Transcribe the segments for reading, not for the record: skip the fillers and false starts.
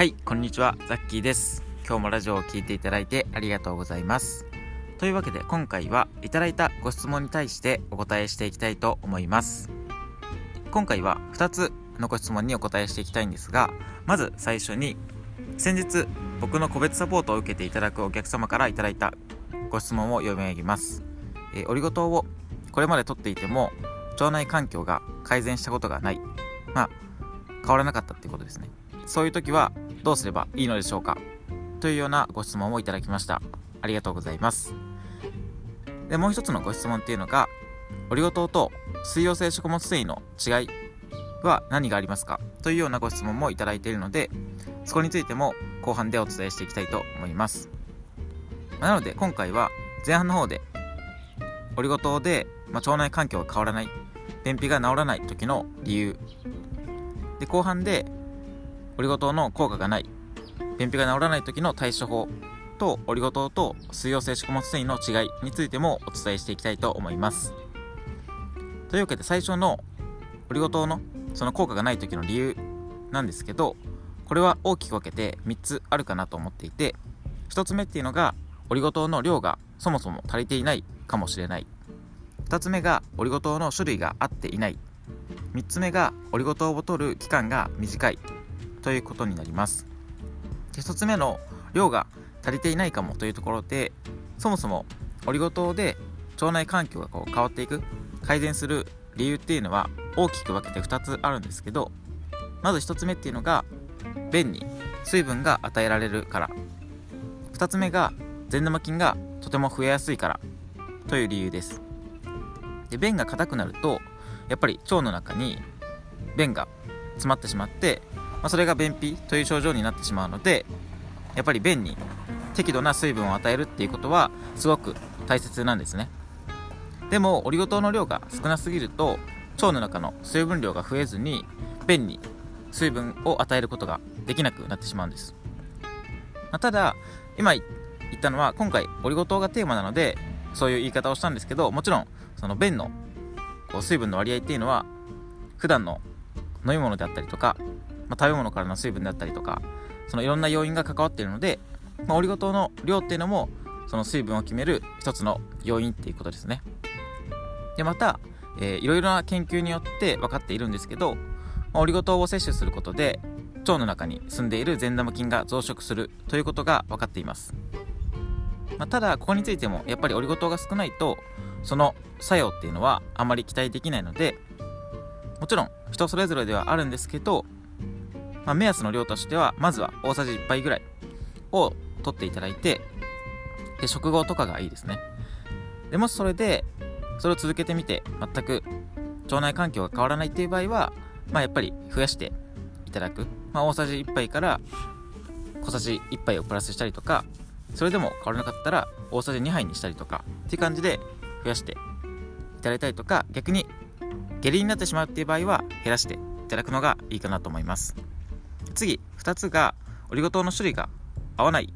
はい、こんにちは、ザッキーです。今日もラジオを聞いていただいてありがとうございます。というわけで今回はいただいたご質問に対してお答えしていきたいと思います。今回は2つのご質問にお答えしていきたいんですが、まず最初に先日僕の個別サポートを受けていただくお客様からいただいたご質問を読み上げます。オリゴ糖をこれまで取っていても腸内環境が改善したことがない、変わらなかったっていうことですね。そういう時はどうすればいいのでしょうか、というようなご質問をいただきました。ありがとうございます。でもう一つのご質問っていうのが、オリゴ糖と水溶性食物繊維の違いは何がありますか、というようなご質問もいただいているので、そこについても後半でお伝えしていきたいと思います。なので今回は前半の方でオリゴ糖で、腸内環境が変わらない、便秘が治らない時の理由で、後半でオリゴ糖の効果がない、便秘が治らない時の対処法と、オリゴ糖と水溶性食物繊維の違いについてもお伝えしていきたいと思います。というわけで最初のオリゴ糖のその効果がない時の理由なんですけど、これは大きく分けて3つあるかなと思っていて、1つ目っていうのがオリゴ糖の量がそもそも足りていないかもしれない、2つ目がオリゴ糖の種類が合っていない、3つ目がオリゴ糖を摂る期間が短いということになります。1つ目の量が足りていないかもというところで、そもそもオリゴ糖で腸内環境が変わっていく、改善する理由っていうのは大きく分けて2つあるんですけど、まず1つ目っていうのが便に水分が与えられるから、2つ目が善玉菌がとても増えやすいからという理由です。で、便が硬くなるとやっぱり腸の中に便が詰まってしまって、それが便秘という症状になってしまうので、やっぱり便に適度な水分を与えるっていうことはすごく大切なんですね。でもオリゴ糖の量が少なすぎると、腸の中の水分量が増えずに便に水分を与えることができなくなってしまうんです。ただ今言ったのは今回オリゴ糖がテーマなのでそういう言い方をしたんですけど、もちろんその便の水分の割合っていうのは普段の飲み物であったりとか、食べ物からの水分だったりとか、そのいろんな要因が関わっているので、オリゴ糖の量っていうのもその水分を決める一つの要因っていうことですね。でまた、いろいろな研究によって分かっているんですけど、オリゴ糖を摂取することで腸の中に住んでいる善玉菌が増殖するということが分かっています。ただここについてもやっぱりオリゴ糖が少ないとその作用っていうのはあまり期待できないので、もちろん人それぞれではあるんですけど、目安の量としてはまずは大さじ1杯ぐらいを取っていただいて、で食後とかがいいですね。でもしそれを続けてみて全く腸内環境が変わらないっていう場合は、やっぱり増やしていただく、大さじ1杯から小さじ1杯をプラスしたりとか、それでも変わらなかったら大さじ2杯にしたりとかっていう感じで増やしていただいたりとか、逆に下痢になってしまうっていう場合は減らしていただくのがいいかなと思います。次2つがオリゴ糖の種類が合わない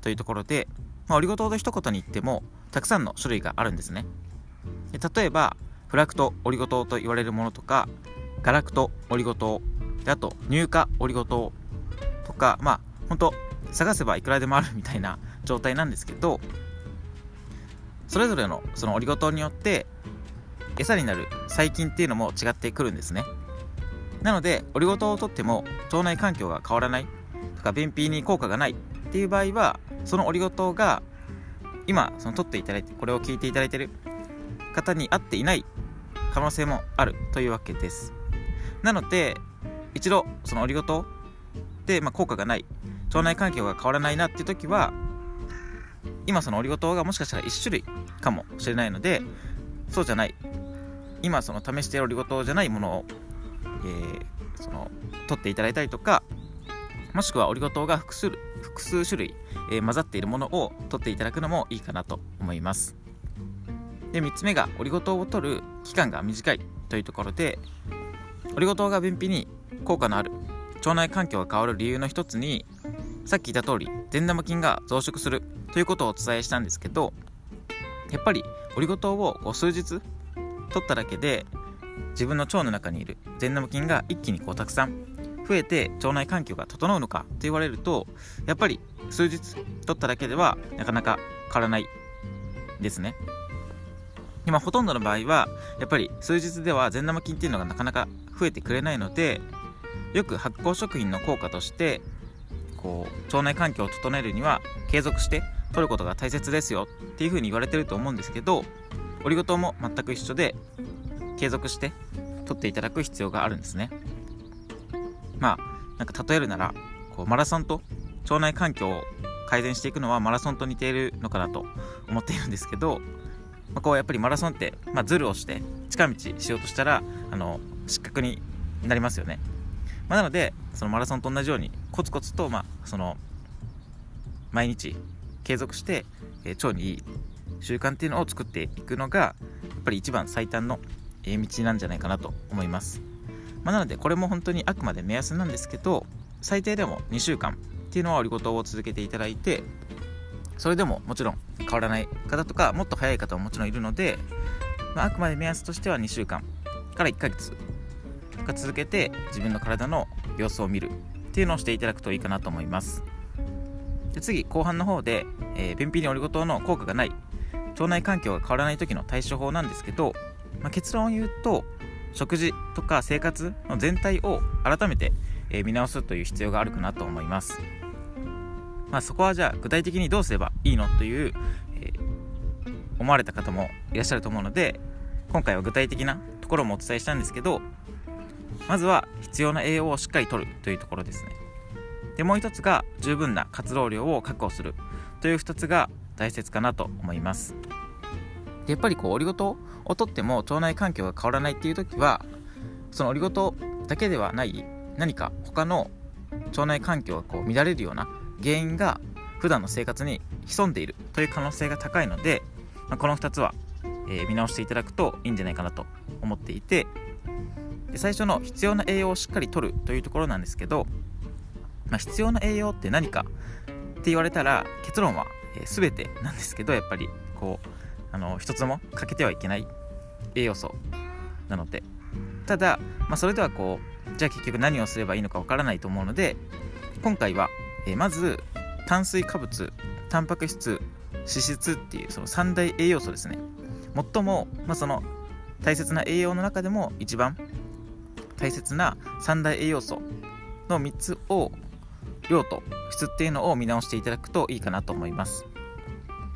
というところで、オリゴ糖と一言に言ってもたくさんの種類があるんですね。で例えばフラクトオリゴ糖と言われるものとか、ガラクトオリゴ糖、であと乳化オリゴ糖とか、本当探せばいくらでもあるみたいな状態なんですけど、それぞれのそのオリゴ糖によって餌になる細菌っていうのも違ってくるんですね。なのでオリゴ糖をとっても腸内環境が変わらないとか、便秘に効果がないっていう場合は、そのオリゴ糖が今そのとっていただいて、これを聞いていただいている方に合っていない可能性もあるというわけです。なので一度そのオリゴ糖で、効果がない、腸内環境が変わらないなっていう時は、今そのオリゴ糖がもしかしたら1種類かもしれないので、そうじゃない、今その試しているオリゴ糖じゃないものを取っていただいたりとか、もしくはオリゴ糖が複数種類、混ざっているものを取っていただくのもいいかなと思います。で3つ目がオリゴ糖を取る期間が短いというところで、オリゴ糖が便秘に効果のある、腸内環境が変わる理由の一つに、さっき言った通り善玉菌が増殖するということをお伝えしたんですけど、やっぱりオリゴ糖を数日取っただけで自分の腸の中にいる善玉菌が一気にたくさん増えて腸内環境が整うのかと言われると、やっぱり数日取っただけではなかなか変わらないですね。今ほとんどの場合はやっぱり数日では善玉菌っていうのがなかなか増えてくれないので、よく発酵食品の効果として腸内環境を整えるには継続して取ることが大切ですよっていうふうに言われてると思うんですけど、オリゴ糖も全く一緒で継続して取っていただく必要があるんですね。なんか例えるならマラソンと腸内環境を改善していくのはマラソンと似ているのかなと思っているんですけど、やっぱりマラソンって、ズルをして近道しようとしたら失格になりますよね。なのでそのマラソンと同じようにコツコツと、毎日継続して、腸にいい習慣っていうのを作っていくのがやっぱり一番最短の道なんじゃないかなと思います。なのでこれも本当にあくまで目安なんですけど、最低でも2週間っていうのはオリゴ糖を続けていただいて、それでももちろん変わらない方とかもっと早い方ももちろんいるので、あくまで目安としては2週間から1ヶ月が続けて自分の体の様子を見るっていうのをしていただくといいかなと思います。で次後半の方で、便秘にオリゴ糖の効果がない、腸内環境が変わらない時の対処法なんですけど、結論を言うと食事とか生活の全体を改めて見直すという必要があるかなと思います。そこはじゃあ具体的にどうすればいいのという、思われた方もいらっしゃると思うので、今回は具体的なところもお伝えしたんですけど、まずは必要な栄養をしっかりとるというところですね。でもう一つが十分な活動量を確保するという二つが大切かなと思います。でやっぱりオリゴ糖をとっても腸内環境が変わらないっていう時は、そのオリゴ糖だけではない何か他の腸内環境が乱れるような原因が普段の生活に潜んでいるという可能性が高いので、この2つは、見直していただくといいんじゃないかなと思っていて、で最初の必要な栄養をしっかりとるというところなんですけど、必要な栄養って何かって言われたら結論は、全てなんですけど、やっぱり一つも欠けてはいけない栄養素なので、ただ、それではじゃあ結局何をすればいいのかわからないと思うので、今回はまず炭水化物、タンパク質、脂質っていうその三大栄養素ですね。最も、その大切な栄養の中でも一番大切な三大栄養素の3つを量と質っていうのを見直していただくといいかなと思います。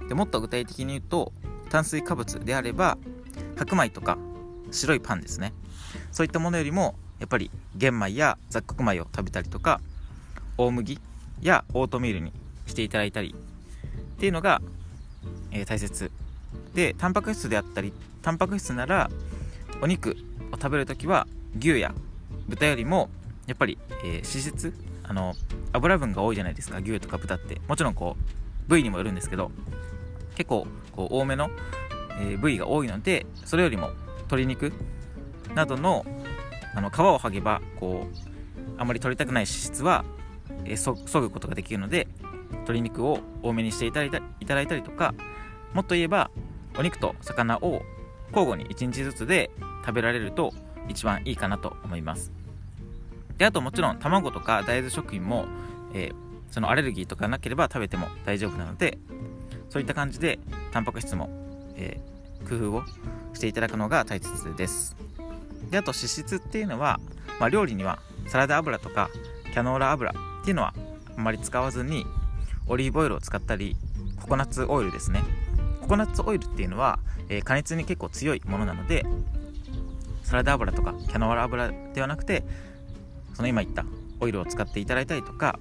でもっと具体的に言うと、炭水化物であれば白米とか白いパンですね。そういったものよりもやっぱり玄米や雑穀米を食べたりとか、大麦やオートミールにしていただいたりっていうのが、大切で、タンパク質であったり、タンパク質ならお肉を食べるときは牛や豚よりもやっぱり、脂質、油分が多いじゃないですか。牛とか豚ってもちろん部位にもよるんですけど、結構多めの、部位が多いので、それよりも鶏肉などの、皮を剥げばあまり取りたくない脂質はそぐことができるので、鶏肉を多めにしていただいたりとか、もっと言えばお肉と魚を交互に1日ずつで食べられると一番いいかなと思います。であともちろん卵とか大豆食品も、そのアレルギーとかなければ食べても大丈夫なので、そういった感じでタンパク質も、工夫をしていただくのが大切です。であと脂質っていうのは、料理にはサラダ油とかキャノーラ油っていうのはあんまり使わずに、オリーブオイルを使ったりココナッツオイルですね。ココナッツオイルっていうのは、加熱に結構強いものなので、サラダ油とかキャノーラ油ではなくて、その今言ったオイルを使っていただいたりとか、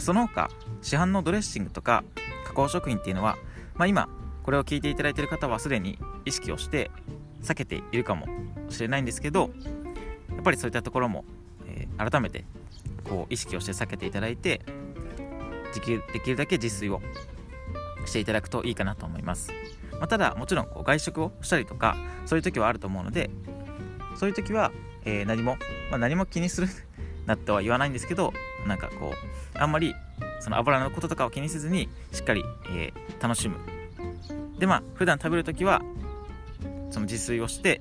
その他市販のドレッシングとか加工食品っていうのは、今これを聞いていただいている方はすでに意識をして避けているかもしれないんですけど、やっぱりそういったところも、改めて意識をして避けていただいて、できるだけ自炊をしていただくといいかなと思います。ただもちろん外食をしたりとか、そういう時はあると思うので、そういう時は、何も気にするなとは言わないんですけど、あんまりその油のこととかを気にせずにしっかり、楽しむ。で普段食べる時はその自炊をして、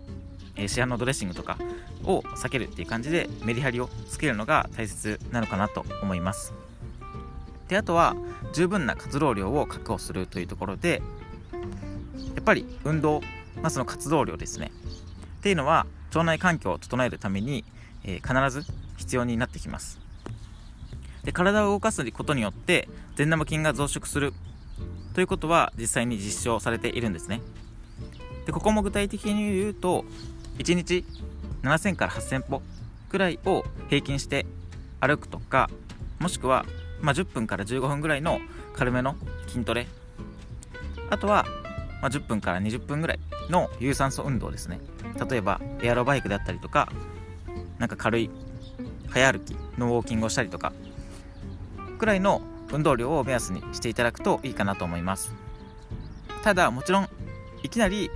市販のドレッシングとかを避けるっていう感じでメリハリをつけるのが大切なのかなと思います。で、あとは十分な活動量を確保するというところで、やっぱり運動、その活動量ですねっていうのは腸内環境を整えるために、必ず必要になってきます。で、体を動かすことによって善玉菌が増殖するということは実際に実証されているんですね。で、ここも具体的に言うと1日7000から8000歩くらいを平均して歩くとか、もしくは10分から15分ぐらいの軽めの筋トレ、あとは10分から20分ぐらいの有酸素運動ですね。例えばエアロバイクだったりとか、軽い早歩きのウォーキングをしたりとかくらいの運動量を目安にしていただくといいかなと思います。ただ、もちろんいきなり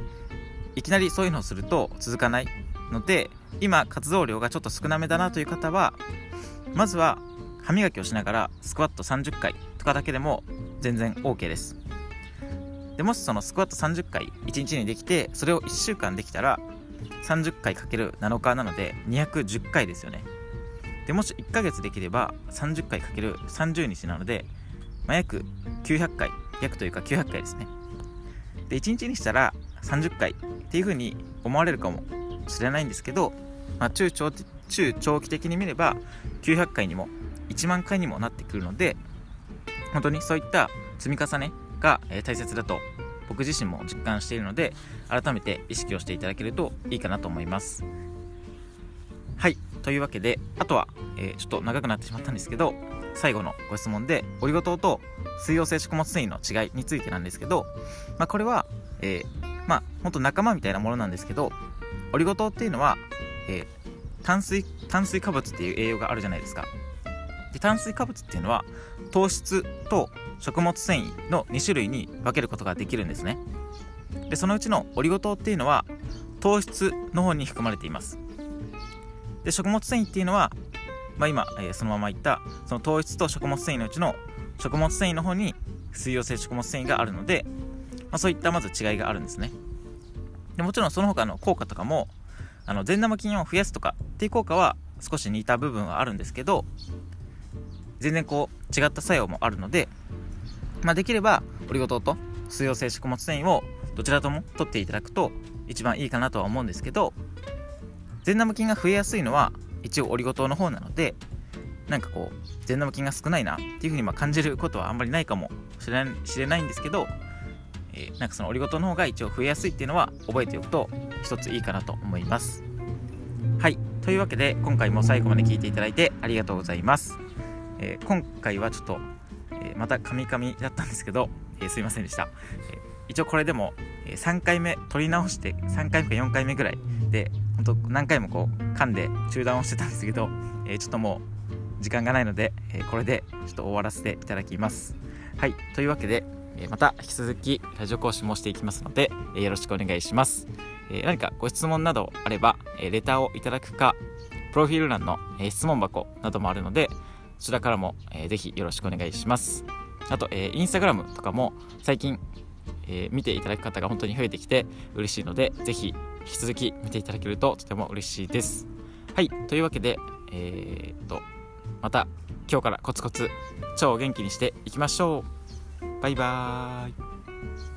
そういうのをすると続かないので、今活動量がちょっと少なめだなという方は、まずは歯磨きをしながらスクワット30回とかだけでも全然 OK です。でもしそのスクワット30回1日にできて、それを1週間できたら30回 ×7 日なので210回ですよね。でもし1ヶ月できれば30回 ×30 日なので、約900回約というか900回ですね。で、1日にしたら30回っていう風に思われるかもしれないんですけど、中長期的に見れば900回にも1万回にもなってくるので、本当にそういった積み重ねが大切だと僕自身も実感しているので、改めて意識をしていただけるといいかなと思います。はい、というわけで、あとは、ちょっと長くなってしまったんですけど、最後のご質問でオリゴ糖と水溶性食物繊維の違いについてなんですけど、これは、本当仲間みたいなものなんですけど、オリゴ糖っていうのは、炭水化物っていう栄養があるじゃないですか。で、炭水化物っていうのは糖質と食物繊維の2種類に分けることができるんですね。で、そのうちのオリゴ糖っていうのは糖質の方に含まれています。で、食物繊維っていうのは、今、そのまま言ったその糖質と食物繊維のうちの食物繊維の方に水溶性食物繊維があるので、そういったまず違いがあるんですね。で、もちろんその他の効果とかも、善玉菌を増やすとかっていう効果は少し似た部分はあるんですけど、全然違った作用もあるので、できればオリゴ糖と水溶性食物繊維をどちらとも取っていただくと一番いいかなとは思うんですけど、善玉菌が増えやすいのは一応オリゴ糖の方なので、善玉菌が少ないなっていうふうに感じることはあんまりないかもしれないんですけど、そのオリゴ糖の方が一応増えやすいっていうのは覚えておくと一ついいかなと思います。はい、というわけで今回も最後まで聞いていただいてありがとうございます。今回はちょっと、またカミカミだったんですけど、すいませんでした。一応これでも3回目撮り直して、3回目か4回目ぐらいで本当何回も噛んで中断をしてたんですけど、ちょっともう時間がないので、これでちょっと終わらせていただきます。はい、というわけで、また引き続きラジオ講師もしていきますので、よろしくお願いします。何かご質問などあれば、レターをいただくか、プロフィール欄の、質問箱などもあるので、そちらからも、ぜひよろしくお願いします。あと、インスタグラムとかも最近、見ていただく方が本当に増えてきて嬉しいので、ぜひ引き続き見ていただけるととても嬉しいです。はい、というわけで、また今日からコツコツ腸を元気にしていきましょう。バイバーイ。